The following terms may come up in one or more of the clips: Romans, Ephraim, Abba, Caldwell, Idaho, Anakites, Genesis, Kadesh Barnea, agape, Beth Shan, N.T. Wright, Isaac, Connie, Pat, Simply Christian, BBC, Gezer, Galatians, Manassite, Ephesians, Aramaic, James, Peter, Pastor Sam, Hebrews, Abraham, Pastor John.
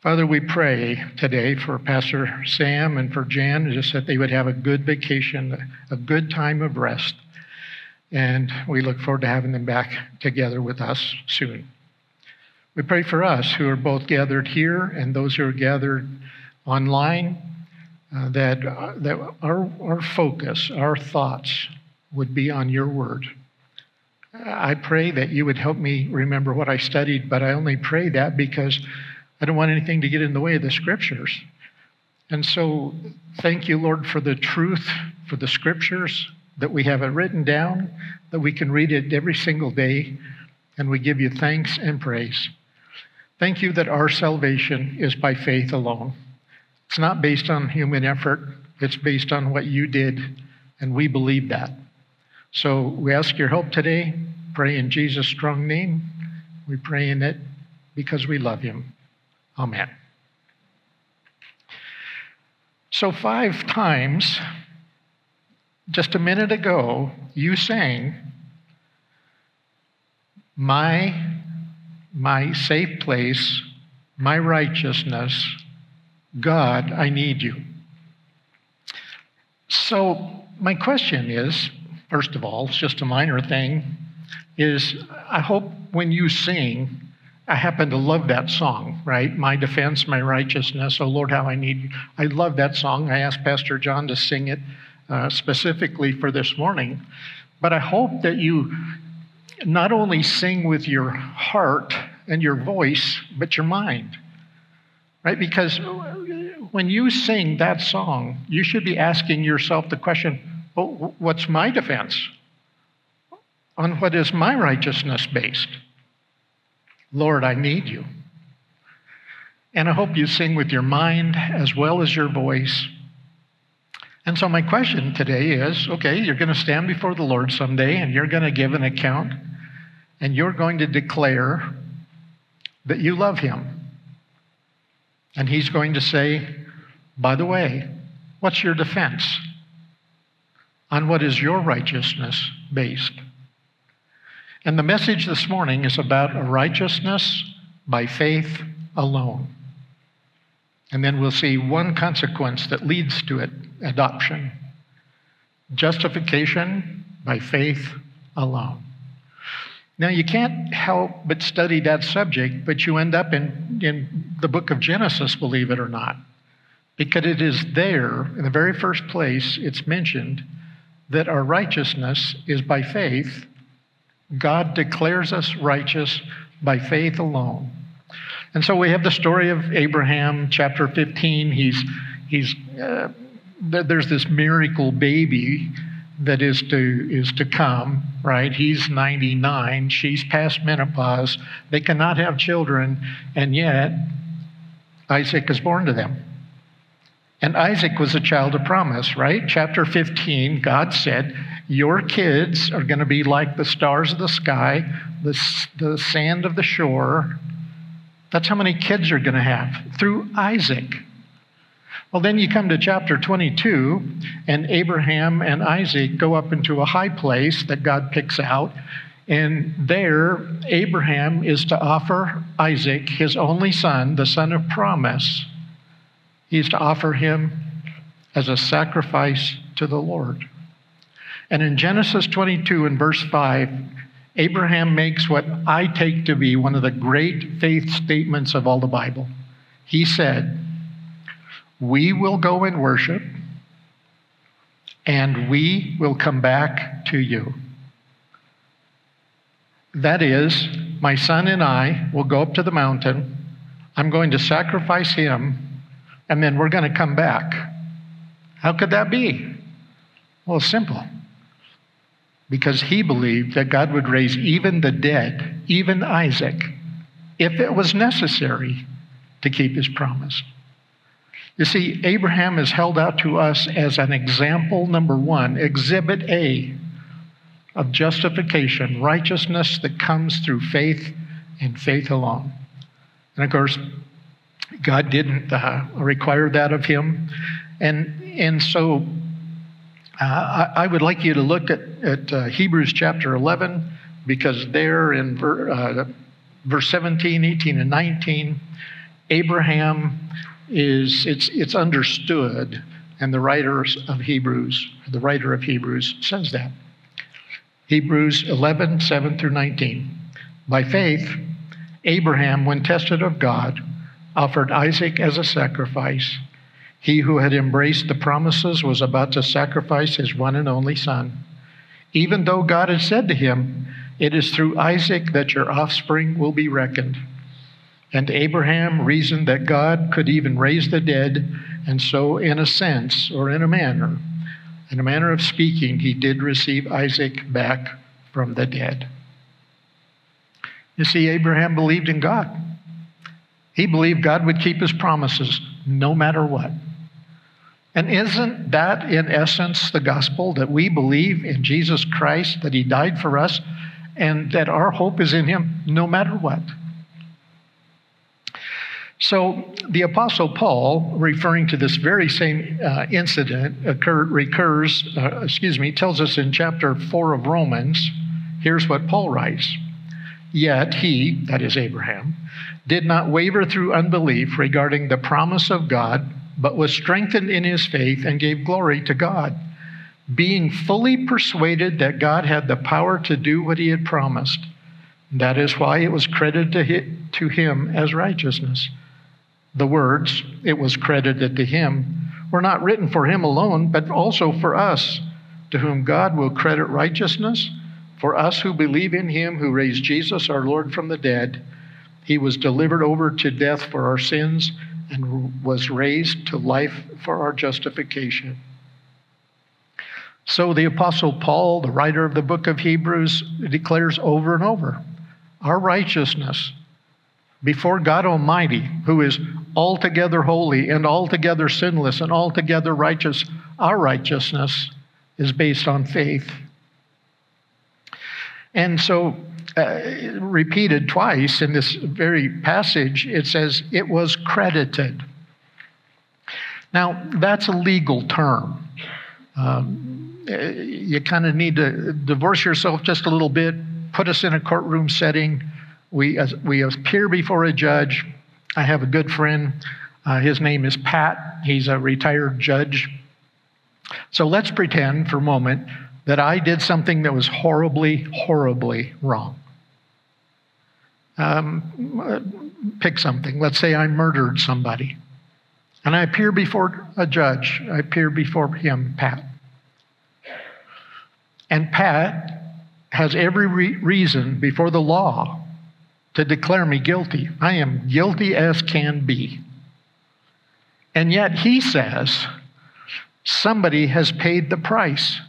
Father, we pray today for Pastor Sam and for Jan, just that they would have a good vacation, a good time of rest. And we look forward to having them back together with us soon. We pray for us who are both gathered here and those who are gathered online, that our focus, our thoughts would be on your word. I pray that you would help me remember what I studied, but I only pray that because I don't want anything to get in the way of the scriptures. And so thank you, Lord, for the truth, for the scriptures, that we have it written down, that we can read it every single day, and we give you thanks and praise. Thank you that our salvation is by faith alone. It's not based on human effort. It's based on what you did, and we believe that. So we ask your help today. Pray in Jesus' strong name. We pray in it because we love him. Amen. So 5 times, just a minute ago, you sang, my safe place, my righteousness, God, I need you. So my question is, first of all, it's just a minor thing, is I hope when you sing, I happen to love that song, right? My defense, my righteousness, oh Lord, how I need you. I love that song. I asked Pastor John to sing it specifically for this morning. But I hope that you not only sing with your heart and your voice, but your mind, right? Because when you sing that song, you should be asking yourself the question, oh, what's my defense? On what is my righteousness based? Lord, I need you. And I hope you sing with your mind as well as your voice. And so my question today is, okay, you're going to stand before the Lord someday, and you're going to give an account, and you're going to declare that you love him. And he's going to say, by the way, what's your defense? On what is your righteousness based? And the message this morning is about a righteousness by faith alone. And then we'll see one consequence that leads to it, adoption. Justification by faith alone. Now, you can't help but study that subject, but you end up in the book of Genesis, believe it or not, because it is there, in the very first place, it's mentioned that our righteousness is by faith. God declares us righteous by faith alone. And so we have the story of Abraham, chapter 15. There's this miracle baby that is to come, right? He's 99. She's past menopause. They cannot have children, and yet Isaac is born to them. And Isaac was a child of promise, right? Chapter 15, God said, your kids are going to be like the stars of the sky, the sand of the shore. That's how many kids you're going to have, through Isaac. Well, then you come to chapter 22, and Abraham and Isaac go up into a high place that God picks out. And there, Abraham is to offer Isaac, his only son, the son of promise. He's to offer him as a sacrifice to the Lord. And in Genesis 22 and verse 5, Abraham makes what I take to be one of the great faith statements of all the Bible. He said, we will go and worship, and we will come back to you. That is, my son and I will go up to the mountain. I'm going to sacrifice him, and then we're going to come back. How could that be? Well, simple. Because he believed that God would raise even the dead, even Isaac, if it was necessary to keep his promise. You see, Abraham is held out to us as an example, number one, exhibit A of justification, righteousness that comes through faith and faith alone. And of course, God didn't require that of him. And so I would like you to look at Hebrews chapter 11, because there in verse 17, 18, and 19, Abraham is, it's understood, and the writer of Hebrews says that. Hebrews 11, 7 through 19. By faith, Abraham, when tested of God, offered Isaac as a sacrifice. He who had embraced the promises was about to sacrifice his one and only son. Even though God had said to him, "It is through Isaac that your offspring will be reckoned." And Abraham reasoned that God could even raise the dead, and so in a sense, or in a manner of speaking, he did receive Isaac back from the dead. You see, Abraham believed in God. He believed God would keep his promises no matter what. And isn't that, in essence, the gospel, that we believe in Jesus Christ, that he died for us, and that our hope is in him no matter what? So the Apostle Paul, referring to this very same incident, tells us in chapter 4 of Romans, here's what Paul writes. Yet he, that is Abraham, did not waver through unbelief regarding the promise of God, but was strengthened in his faith and gave glory to God, being fully persuaded that God had the power to do what he had promised. That is why it was credited to him as righteousness. The words, "it was credited to him," were not written for him alone, but also for us, to whom God will credit righteousness, for us who believe in him who raised Jesus our Lord from the dead. He was delivered over to death for our sins and was raised to life for our justification. So the Apostle Paul, the writer of the book of Hebrews, declares over and over, our righteousness before God Almighty, who is altogether holy and altogether sinless and altogether righteous, our righteousness is based on faith. And so, repeated twice in this very passage, it says, it was credited. Now, that's a legal term. You kind of need to divorce yourself just a little bit, put us in a courtroom setting. We appear before a judge. I have a good friend. His name is Pat. He's a retired judge. So let's pretend for a moment that I did something that was horribly, horribly wrong. Pick something. Let's say I murdered somebody. And I appear before a judge. I appear before him, Pat. And Pat has every reason before the law to declare me guilty. I am guilty as can be. And yet he says, somebody has paid the price.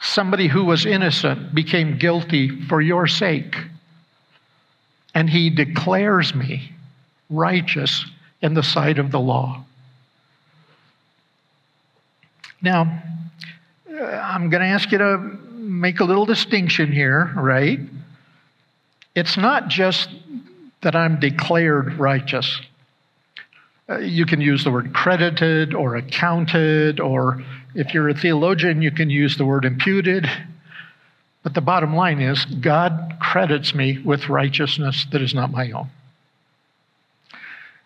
Somebody who was innocent became guilty for your sake. And he declares me righteous in the sight of the law. Now, I'm going to ask you to make a little distinction here, right? It's not just that I'm declared righteous. You can use the word credited or accounted, or if you're a theologian, you can use the word imputed. But the bottom line is God credits me with righteousness that is not my own.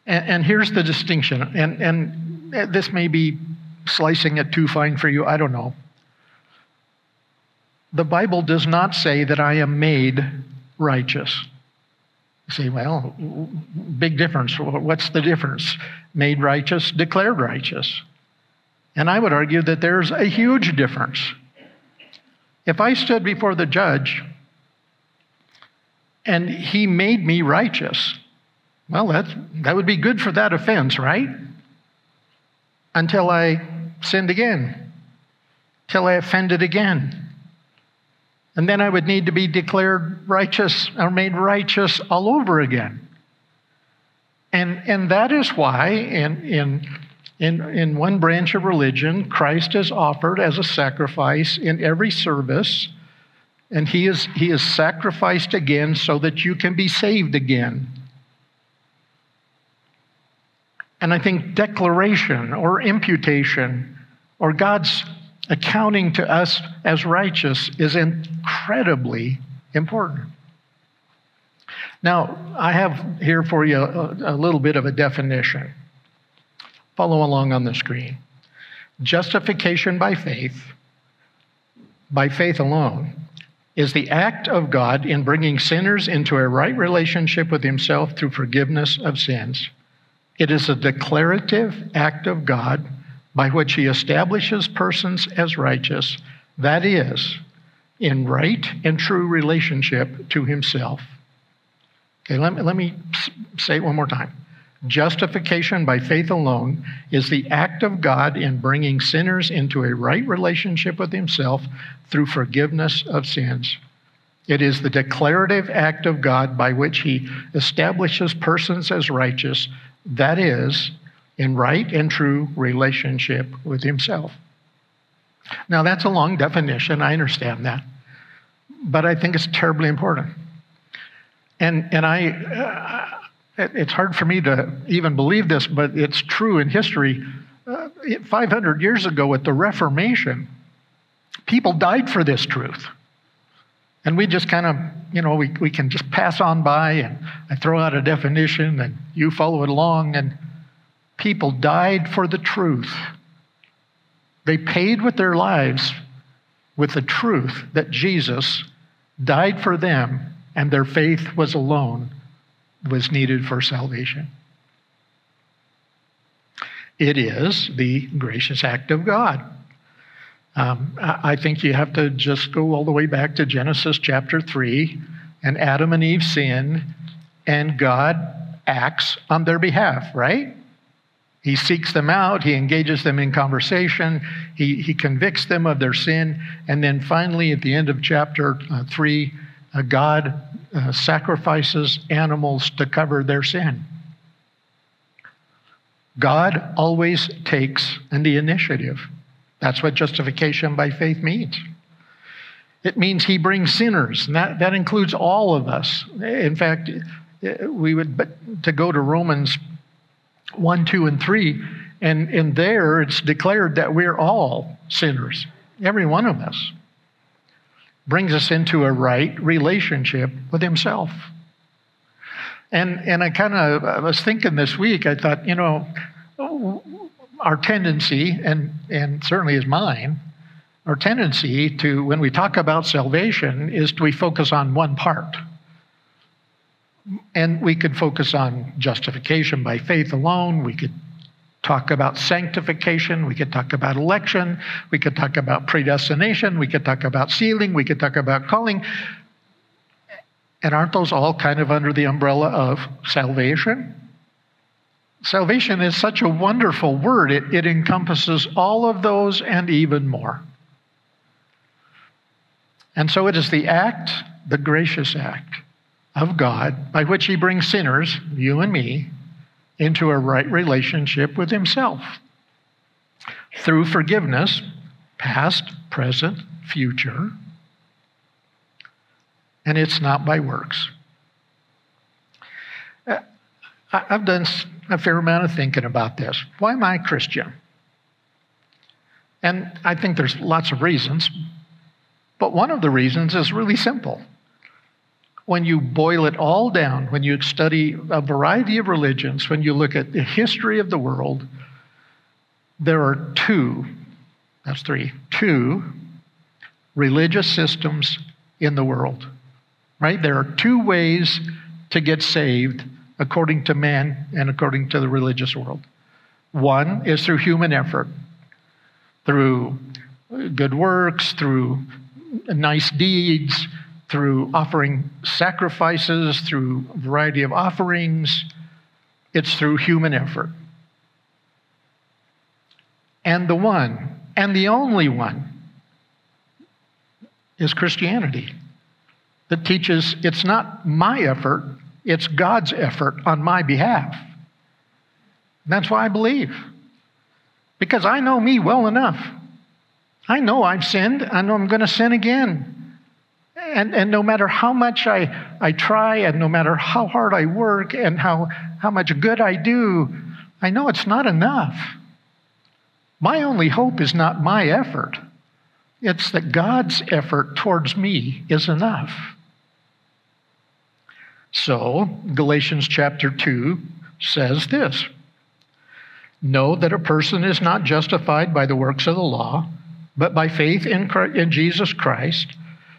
And here's the distinction, and this may be slicing it too fine for you, I don't know. The Bible does not say that I am made righteous. You say, well, big difference. What's the difference? Made righteous, declared righteous. And I would argue that there's a huge difference. If I stood before the judge and he made me righteous, well, that would be good for that offense, right? Until I sinned again, till I offended again. And then I would need to be declared righteous or made righteous all over again. And that is why in one branch of religion, Christ is offered as a sacrifice in every service, and he is sacrificed again so that you can be saved again. And I think declaration or imputation or God's accounting to us as righteous is incredibly important. Now, I have here for you a little bit of a definition. Follow along on the screen. Justification by faith alone, is the act of God in bringing sinners into a right relationship with himself through forgiveness of sins. It is a declarative act of God by which he establishes persons as righteous, that is, in right and true relationship to himself. Okay, let me say it one more time. Justification by faith alone is the act of God in bringing sinners into a right relationship with himself through forgiveness of sins. It is the declarative act of God by which he establishes persons as righteous, that is, in right and true relationship with himself. Now, that's a long definition. I understand that. But I think it's terribly important. And it's hard for me to even believe this, but it's true in history. 500 years ago at the Reformation, people died for this truth. And we just kind of, we can just pass on by, and I throw out a definition and you follow it along, and people died for the truth. They paid with their lives with the truth that Jesus died for them, and their faith was alone was needed for salvation. It is the gracious act of God. I think you have to just go all the way back to Genesis chapter 3 and Adam and Eve sin, and God acts on their behalf, right? He seeks them out. He engages them in conversation. He convicts them of their sin. And then finally, at the end of chapter 3, God sacrifices animals to cover their sin. God always takes the initiative. That's what justification by faith means. It means he brings sinners, and that includes all of us. In fact, to go to Romans 1, 2, and 3, and there it's declared that we're all sinners, every one of us. Brings us into a right relationship with himself. And I kind of was thinking this week, I thought, our tendency, and certainly is mine, our tendency to, when we talk about salvation, is we focus on one part. And we could focus on justification by faith alone. We could talk about sanctification, we could talk about election, we could talk about predestination, we could talk about sealing, we could talk about calling. And aren't those all kind of under the umbrella of salvation? Salvation is such a wonderful word. It encompasses all of those and even more. And so it is the act, the gracious act of God, by which he brings sinners, you and me, into a right relationship with himself through forgiveness, past, present, future. And it's not by works. I've done a fair amount of thinking about this. Why am I Christian? And I think there's lots of reasons, but one of the reasons is really simple. When you boil it all down, when you study a variety of religions, when you look at the history of the world, there are two religious systems in the world, right? There are two ways to get saved according to man and according to the religious world. One is through human effort, through good works, through nice deeds, through offering sacrifices, through a variety of offerings. It's through human effort. And the one, and the only one, is Christianity, that teaches it's not my effort, it's God's effort on my behalf. And that's why I believe, because I know me well enough. I know I've sinned. I know I'm going to sin again. And no matter how much I try, and no matter how hard I work, and how much good I do, I know it's not enough. My only hope is not my effort. It's that God's effort towards me is enough. So Galatians chapter 2 says this: know that a person is not justified by the works of the law, but by faith in Jesus Christ.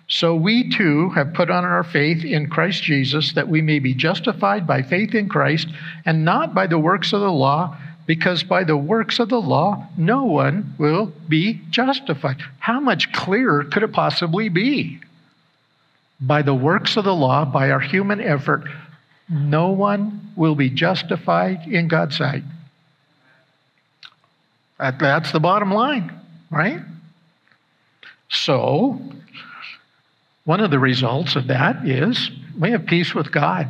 So we too have put on our faith in Christ Jesus, that we may be justified by faith in Christ and not by the works of the law, because by the works of the law, no one will be justified. How much clearer could it possibly be? By the works of the law, by our human effort, no one will be justified in God's sight. That's the bottom line, right? So, one of the results of that is we have peace with God.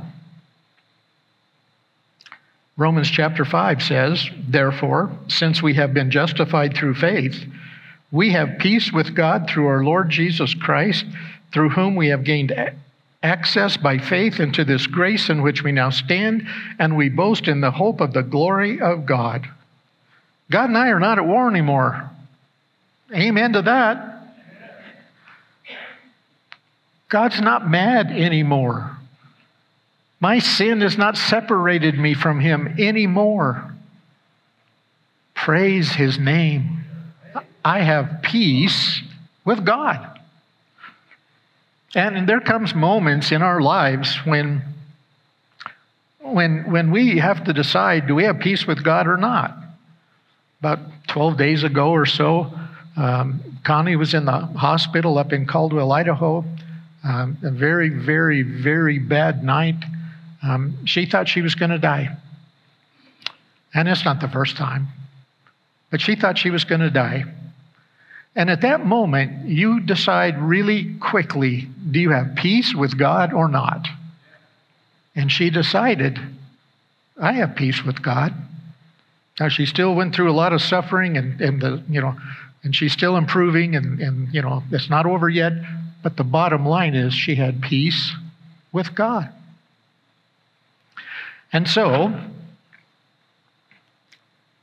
Romans chapter 5 says, therefore, since we have been justified through faith, we have peace with God through our Lord Jesus Christ, through whom we have gained access by faith into this grace in which we now stand, and we boast in the hope of the glory of God. God and I are not at war anymore. Amen to that. God's not mad anymore. My sin has not separated me from Him anymore. Praise His name. I have peace with God. And there comes moments in our lives when we have to decide, do we have peace with God or not? About 12 days ago or so, Connie was in the hospital up in Caldwell, Idaho. A very, very, very bad night. She thought she was going to die. And it's not the first time. But she thought she was going to die. And at that moment, you decide really quickly, do you have peace with God or not? And she decided, I have peace with God. Now, she still went through a lot of suffering, and she's still improving, and it's not over yet. But the bottom line is she had peace with God. And so,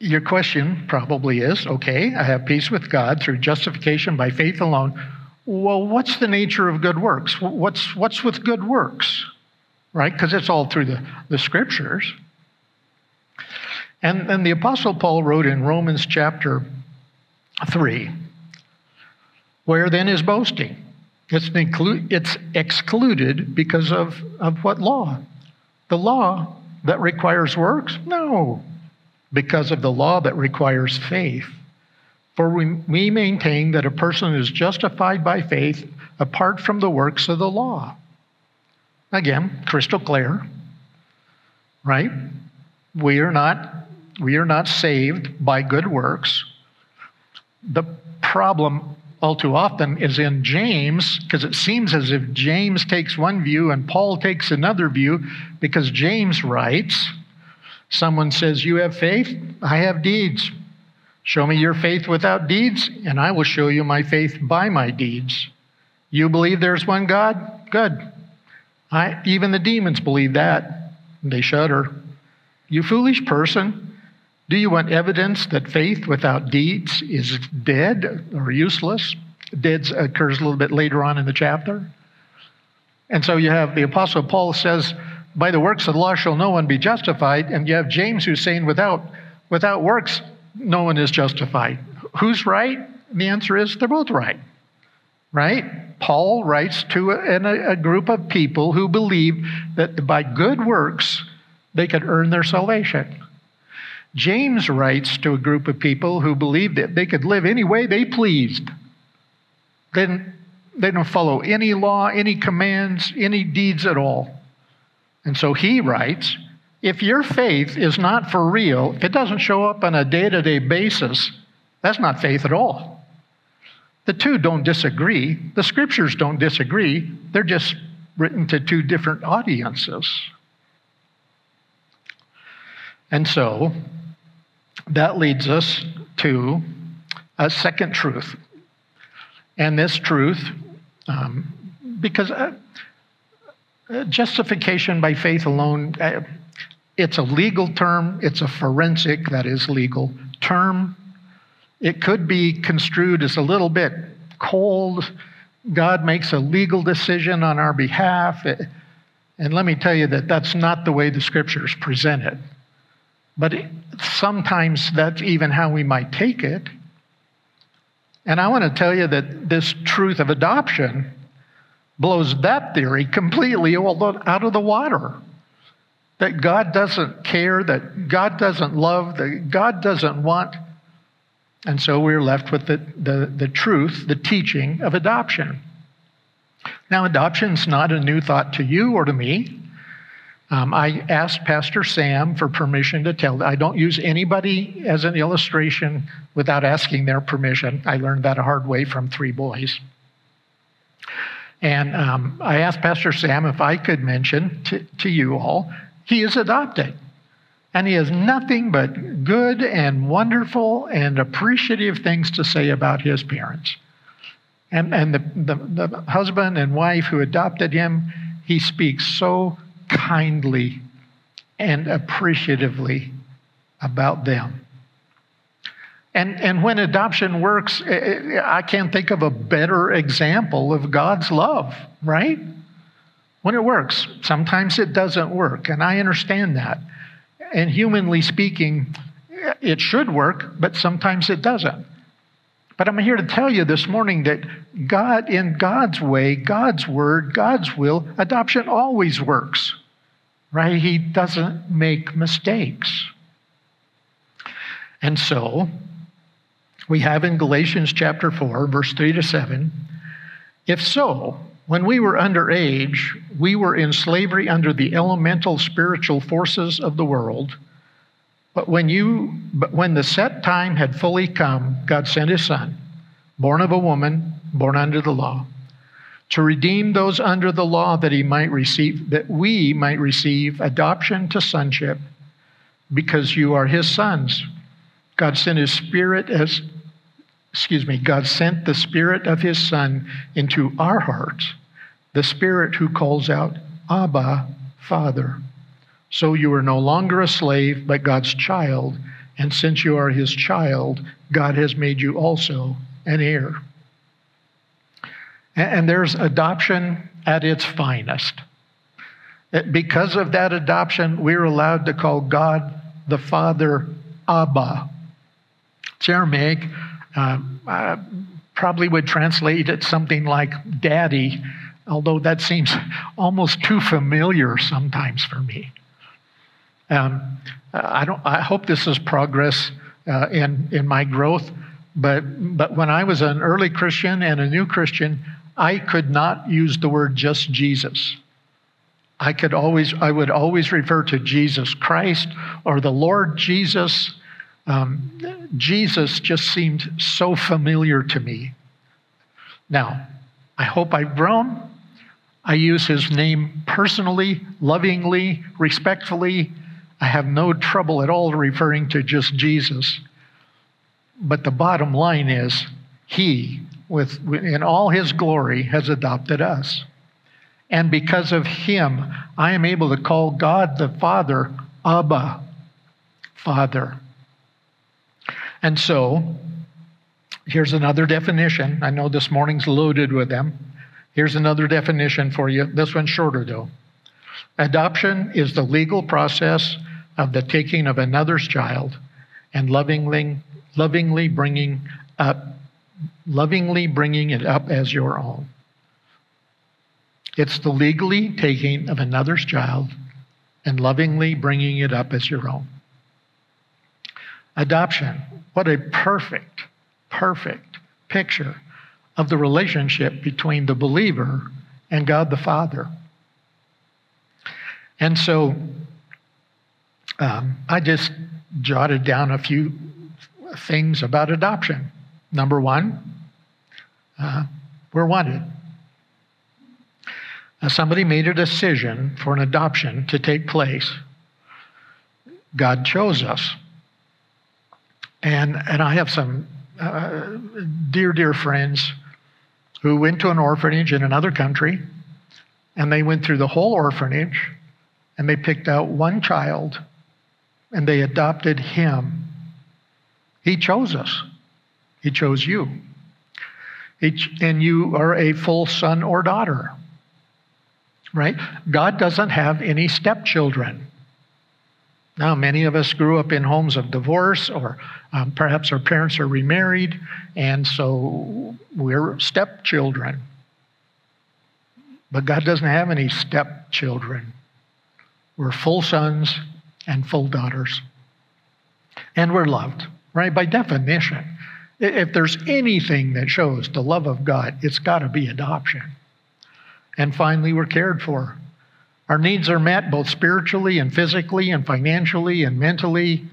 your question probably is, okay, I have peace with God through justification by faith alone. Well, what's the nature of good works? What's with good works? Right? Because it's all through the Scriptures. And the Apostle Paul wrote in Romans chapter 3, where then is boasting? It's excluded because of what law? The law that requires works? No. Because of the law that requires faith. For we maintain that a person is justified by faith apart from the works of the law. Again, crystal clear, right? We are not saved by good works. The problem all too often is in James, because it seems as if James takes one view and Paul takes another view, because James writes, someone says, you have faith, I have deeds. Show me your faith without deeds, and I will show you my faith by my deeds. You believe there's one God? Good. Even the demons believe that. They shudder. You foolish person. Do you want evidence that faith without deeds is dead or useless? Dead occurs a little bit later on in the chapter. And so you have the Apostle Paul says, by the works of the law shall no one be justified. And you have James who's saying, without works, no one is justified. Who's right? And the answer is they're both right. Right? Paul writes to a group of people who believe that by good works, they could earn their salvation. James writes to a group of people who believed that they could live any way they pleased. They don't follow any law, any commands, any deeds at all. And so he writes, if your faith is not for real, if it doesn't show up on a day-to-day basis, that's not faith at all. The two don't disagree. The Scriptures don't disagree. They're just written to two different audiences. And so, that leads us to a second truth. And this truth, because justification by faith alone, it's a legal term. It's a forensic, that is, legal term. It could be construed as a little bit cold. God makes a legal decision on our behalf. It, And let me tell you that that's not the way the Scriptures present it. But sometimes that's even how we might take it. And I want to tell you that this truth of adoption blows that theory completely out of the water. That God doesn't care, that God doesn't love, that God doesn't want. And so we're left with the truth, the teaching of adoption. Now, adoption's not a new thought to you or to me. I asked Pastor Sam for permission to tell. I don't use anybody as an illustration without asking their permission. I learned that a hard way from three boys. And I asked Pastor Sam if I could mention to you all, he is adopted. And he has nothing but good and wonderful and appreciative things to say about his parents. And the husband and wife who adopted him, he speaks so kindly and appreciatively about them. And when adoption works, I can't think of a better example of God's love, right? When it works, sometimes it doesn't work, and I understand that. And humanly speaking, it should work, but sometimes it doesn't. But I'm here to tell you this morning that God, in God's way, God's word, God's will, adoption always works, right? He doesn't make mistakes. And so, we have in Galatians chapter 4, verse 3-7, if so, when we were underage, we were in slavery under the elemental spiritual forces of the world. But when the set time had fully come, God sent his Son, born of a woman, born under the law, to redeem those under the law that we might receive adoption to sonship, because you are his sons. God sent the Spirit of his Son into our hearts, the Spirit who calls out, Abba, Father. So you are no longer a slave, but God's child. And since you are his child, God has made you also an heir. And there's adoption at its finest. Because of that adoption, we're allowed to call God the Father, Abba. It's Aramaic. I probably would translate it something like daddy, although that seems almost too familiar sometimes for me. I hope this is progress in my growth, but when I was an early Christian and a new Christian, I could not use the word just Jesus. I would always refer to Jesus Christ or the Lord Jesus. Jesus just seemed so familiar to me. Now, I hope I've grown. I use his name personally, lovingly, respectfully. I have no trouble at all referring to just Jesus. But the bottom line is, he, in all his glory, has adopted us. And because of him, I am able to call God the Father, Abba, Father. And so, here's another definition. I know this morning's loaded with them. Here's another definition for you. This one's shorter, though. Adoption is the legal process of the taking of another's child and lovingly bringing it up as your own. It's the legally taking of another's child and lovingly bringing it up as your own. Adoption, what a perfect, perfect picture of the relationship between the believer and God the Father. And so I just jotted down a few things about adoption. Number one, we're wanted. Now, somebody made a decision for an adoption to take place. God chose us. And I have some dear friends who went to an orphanage in another country, and they went through the whole orphanage, and they picked out one child, and they adopted him. He chose us. He chose you. And you are a full son or daughter. right? God doesn't have any stepchildren. Now, many of us grew up in homes of divorce, or perhaps our parents are remarried, and so we're stepchildren. But God doesn't have any stepchildren. We're full sons and full daughters. And we're loved, right? By definition. If there's anything that shows the love of God, it's got to be adoption. And finally, we're cared for. Our needs are met both spiritually and physically and financially and mentally,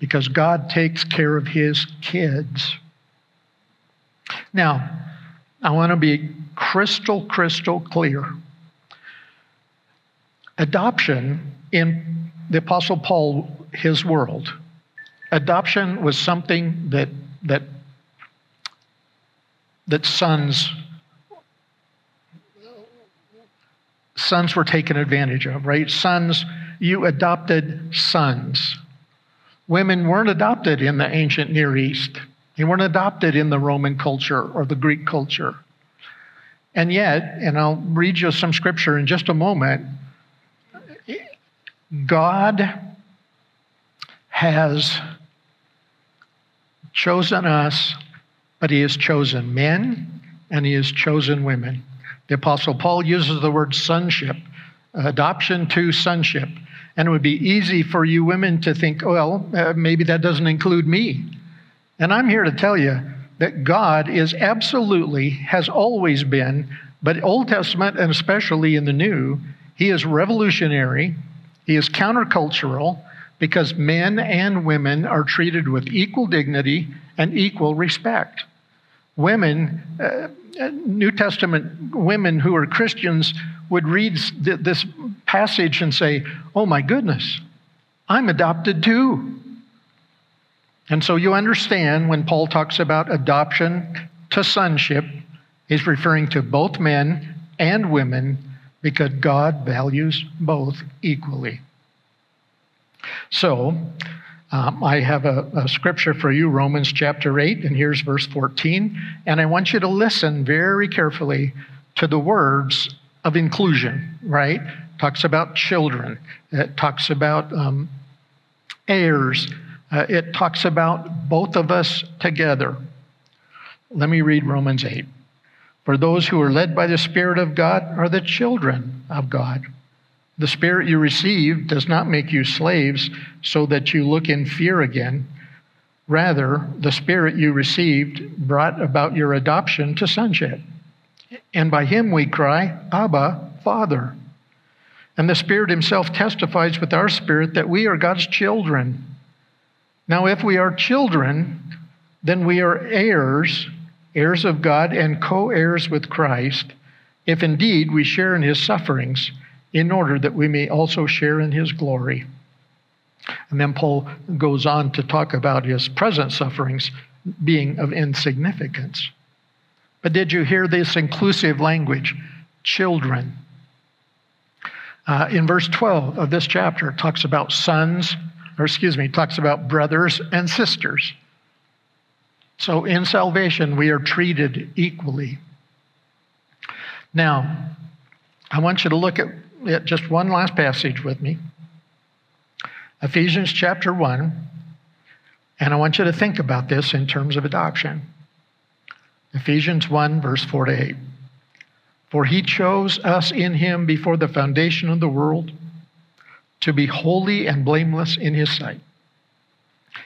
because God takes care of His kids. Now, I want to be crystal clear. Adoption in the Apostle Paul, his world, adoption was something that sons were taken advantage of, right? Sons, you adopted sons. Women weren't adopted in the ancient Near East. They weren't adopted in the Roman culture or the Greek culture. And yet, and I'll read you some scripture in just a moment, God has chosen us, but He has chosen men and He has chosen women. The Apostle Paul uses the word sonship, adoption to sonship. And it would be easy for you women to think, well, maybe that doesn't include me. And I'm here to tell you that God is absolutely, has always been, but Old Testament and especially in the New, He is revolutionary, He is countercultural, because men and women are treated with equal dignity and equal respect. Women, New Testament women who are Christians would read this passage and say, oh my goodness, I'm adopted too. And so you understand when Paul talks about adoption to sonship, he's referring to both men and women because God values both equally. So I have a scripture for you, Romans chapter 8, and here's verse 14. And I want you to listen very carefully to the words of inclusion, right? Talks about children. It talks about heirs. It talks about both of us together. Let me read Romans 8. For those who are led by the Spirit of God are the children of God. The Spirit you received does not make you slaves so that you look in fear again. Rather, the Spirit you received brought about your adoption to sonship. And by Him we cry, Abba, Father. And the Spirit Himself testifies with our spirit that we are God's children. Now, if we are children, then we are heirs, heirs of God and co-heirs with Christ, if indeed we share in His sufferings, in order that we may also share in His glory. And then Paul goes on to talk about his present sufferings being of insignificance. But did you hear this inclusive language? Children. In verse 12 of this chapter, it talks about talks about brothers and sisters. So in salvation, we are treated equally. Now, I want you to look at just one last passage with me, Ephesians chapter 1, and I want you to think about this in terms of adoption. Ephesians 1, verse 4 to 8. For He chose us in Him before the foundation of the world to be holy and blameless in His sight.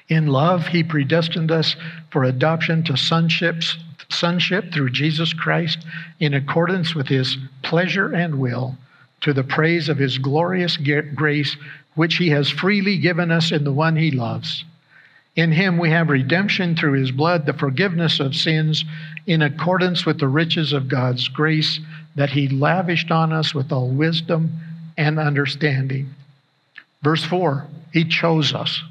In love, He predestined us for adoption to sonship through Jesus Christ in accordance with His pleasure and will, to the praise of His glorious grace, which He has freely given us in the one He loves. In Him we have redemption through His blood, the forgiveness of sins, in accordance with the riches of God's grace that He lavished on us with all wisdom and understanding. Verse 4, He chose us.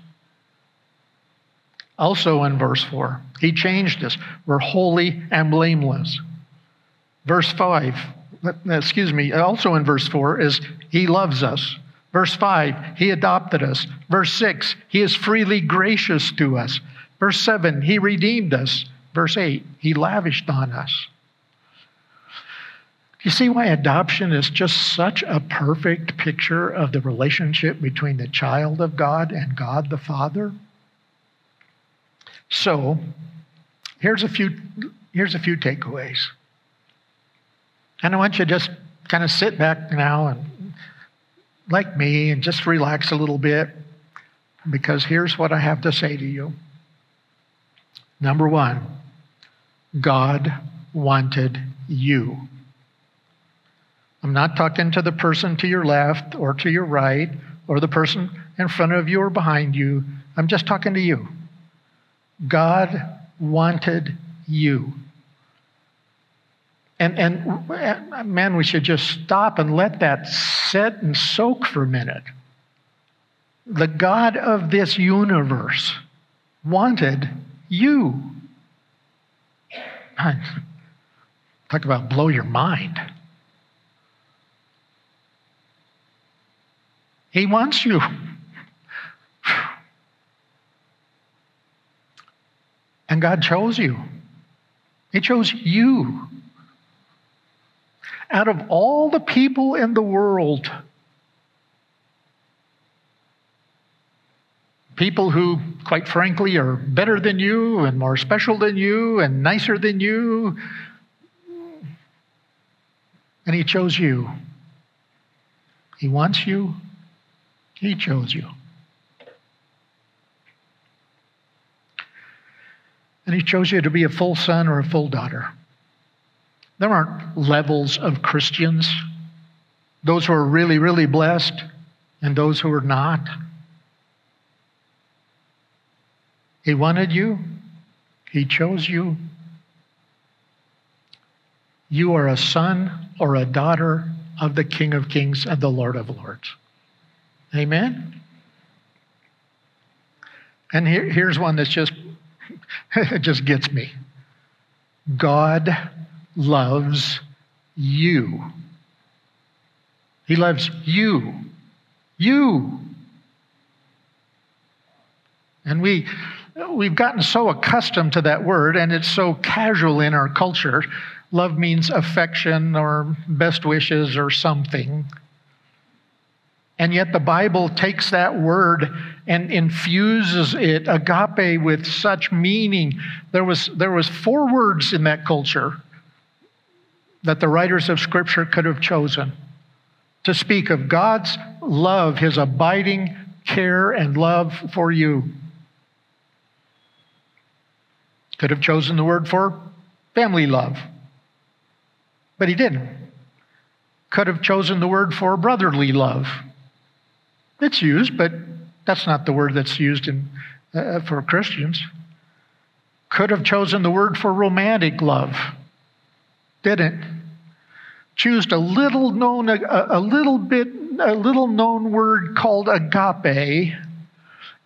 Also in verse 4, He changed us. We're holy and blameless. Also in verse 4 is He loves us. Verse 5, He adopted us. Verse 6, He is freely gracious to us. Verse 7, He redeemed us. Verse 8, He lavished on us. You see why adoption is just such a perfect picture of the relationship between the child of God and God the Father? So, here's a few takeaways. And I want you to just kind of sit back now and, like me, and just relax a little bit, because here's what I have to say to you. Number one, God wanted you. I'm not talking to the person to your left or to your right or the person in front of you or behind you. I'm just talking to you. God wanted you. And man, we should just stop and let that sit and soak for a minute. The God of this universe wanted you. Talk about blow your mind. He wants you. And God chose you. He chose you. Out of all the people in the world, people who, quite frankly, are better than you and more special than you and nicer than you, and He chose you. He wants you. He chose you. And He chose you to be a full son or a full daughter. There aren't levels of Christians. Those who are really, really blessed and those who are not. He wanted you. He chose you. You are a son or a daughter of the King of Kings and the Lord of Lords. Amen? And here's one that's just, it just gets me. God loves you. He loves you. You. And we've gotten so accustomed to that word, and it's so casual in our culture. Love means affection or best wishes or something. And yet the Bible takes that word and infuses it, agape, with such meaning. There was four words in that culture that the writers of Scripture could have chosen to speak of God's love, His abiding care and love for you. Could have chosen the word for family love, but He didn't. Could have chosen the word for brotherly love. It's used, but that's not the word that's used for Christians. Could have chosen the word for romantic love. Didn't. Choose a little known word called agape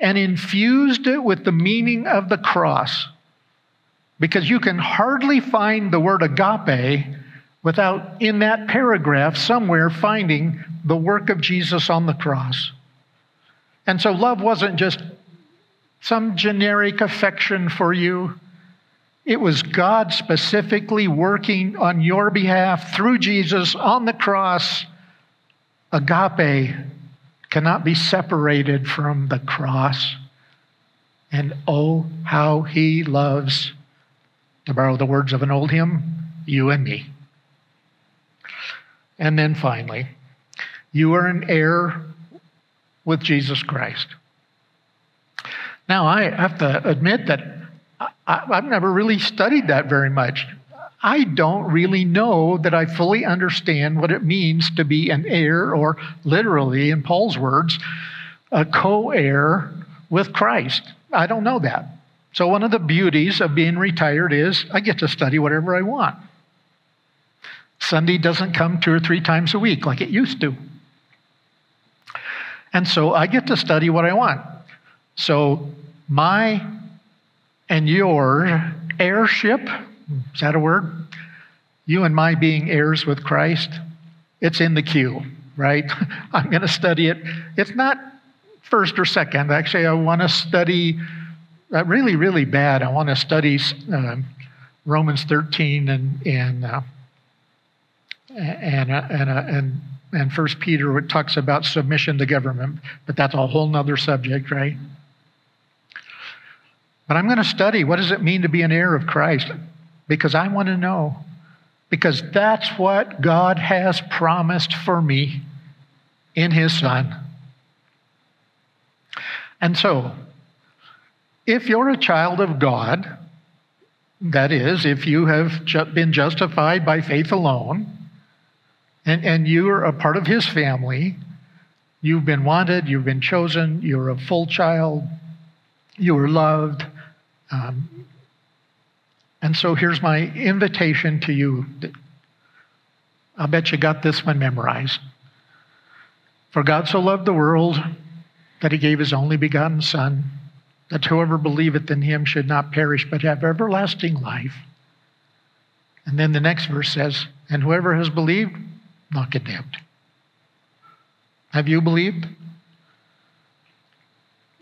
and infused it with the meaning of the cross. Because you can hardly find the word agape without, in that paragraph somewhere, finding the work of Jesus on the cross. And so love wasn't just some generic affection for you. It was God specifically working on your behalf through Jesus on the cross. Agape cannot be separated from the cross. And oh, how He loves, to borrow the words of an old hymn, you and me. And then finally, you are an heir with Jesus Christ. Now, I have to admit that I've never really studied that very much. I don't really know that I fully understand what it means to be an heir, or literally, in Paul's words, a co-heir with Christ. I don't know that. So one of the beauties of being retired is I get to study whatever I want. Sunday doesn't come 2 or 3 times a week like it used to. And so I get to study what I want. So my and your heirship, is that a word? You and my being heirs with Christ, it's in the queue, right? I'm going to study it. It's not first or second. Actually, I want to study really, really bad. I want to study Romans 13 and And 1 Peter, it talks about submission to government, but that's a whole nother subject, right? But I'm going to study, what does it mean to be an heir of Christ? Because I want to know. Because that's what God has promised for me in His Son. And so, if you're a child of God, that is, if you have been justified by faith alone, and you are a part of His family, you've been wanted, you've been chosen, you're a full child, you are loved. And so here's my invitation to you. I bet you got this one memorized. For God so loved the world that He gave His only begotten Son, that whoever believeth in Him should not perish but have everlasting life. And then the next verse says, and whoever has believed, not condemned. Have you believed?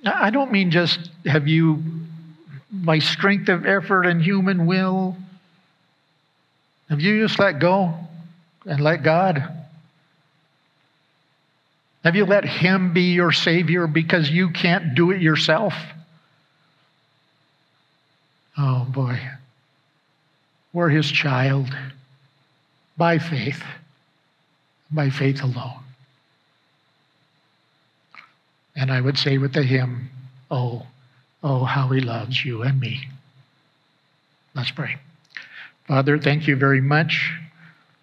I don't mean just have you by strength of effort and human will. Have you just let go and let God? Have you let Him be your Savior because you can't do it yourself? Oh boy. We're His child by faith alone. And I would say with the hymn, oh, oh, how He loves you and me. Let's pray. Father, thank You very much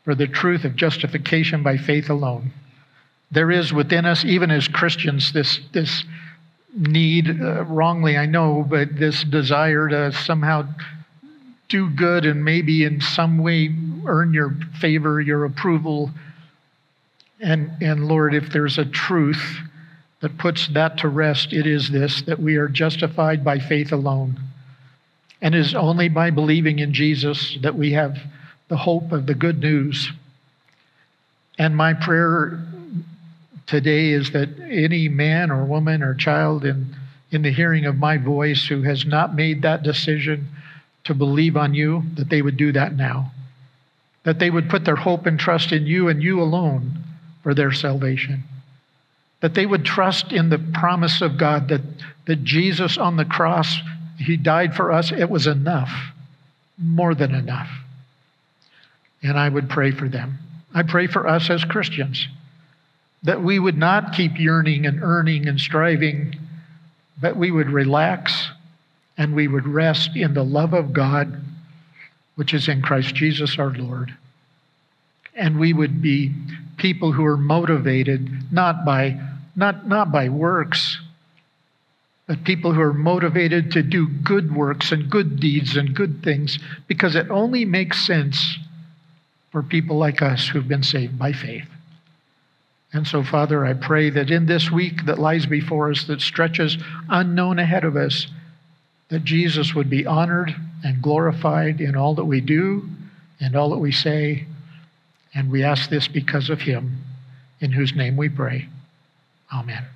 for the truth of justification by faith alone. There is within us, even as Christians, this need, wrongly I know, but this desire to somehow do good and maybe in some way earn Your favor, Your approval. And Lord, if there's a truth that puts that to rest, it is this, that we are justified by faith alone. And it is only by believing in Jesus that we have the hope of the good news. And my prayer today is that any man or woman or child in the hearing of my voice who has not made that decision to believe on You, that they would do that now. That they would put their hope and trust in You and You alone for their salvation. That they would trust in the promise of God that Jesus on the cross, He died for us. It was enough, more than enough. And I would pray for them. I pray for us as Christians that we would not keep yearning and earning and striving, but we would relax and we would rest in the love of God, which is in Christ Jesus our Lord. And we would be people who are motivated not by works, but people who are motivated to do good works and good deeds and good things, because it only makes sense for people like us who've been saved by faith. And so, Father, I pray that in this week that lies before us, that stretches unknown ahead of us, that Jesus would be honored and glorified in all that we do and all that we say. And we ask this because of Him, in whose name we pray. Amen.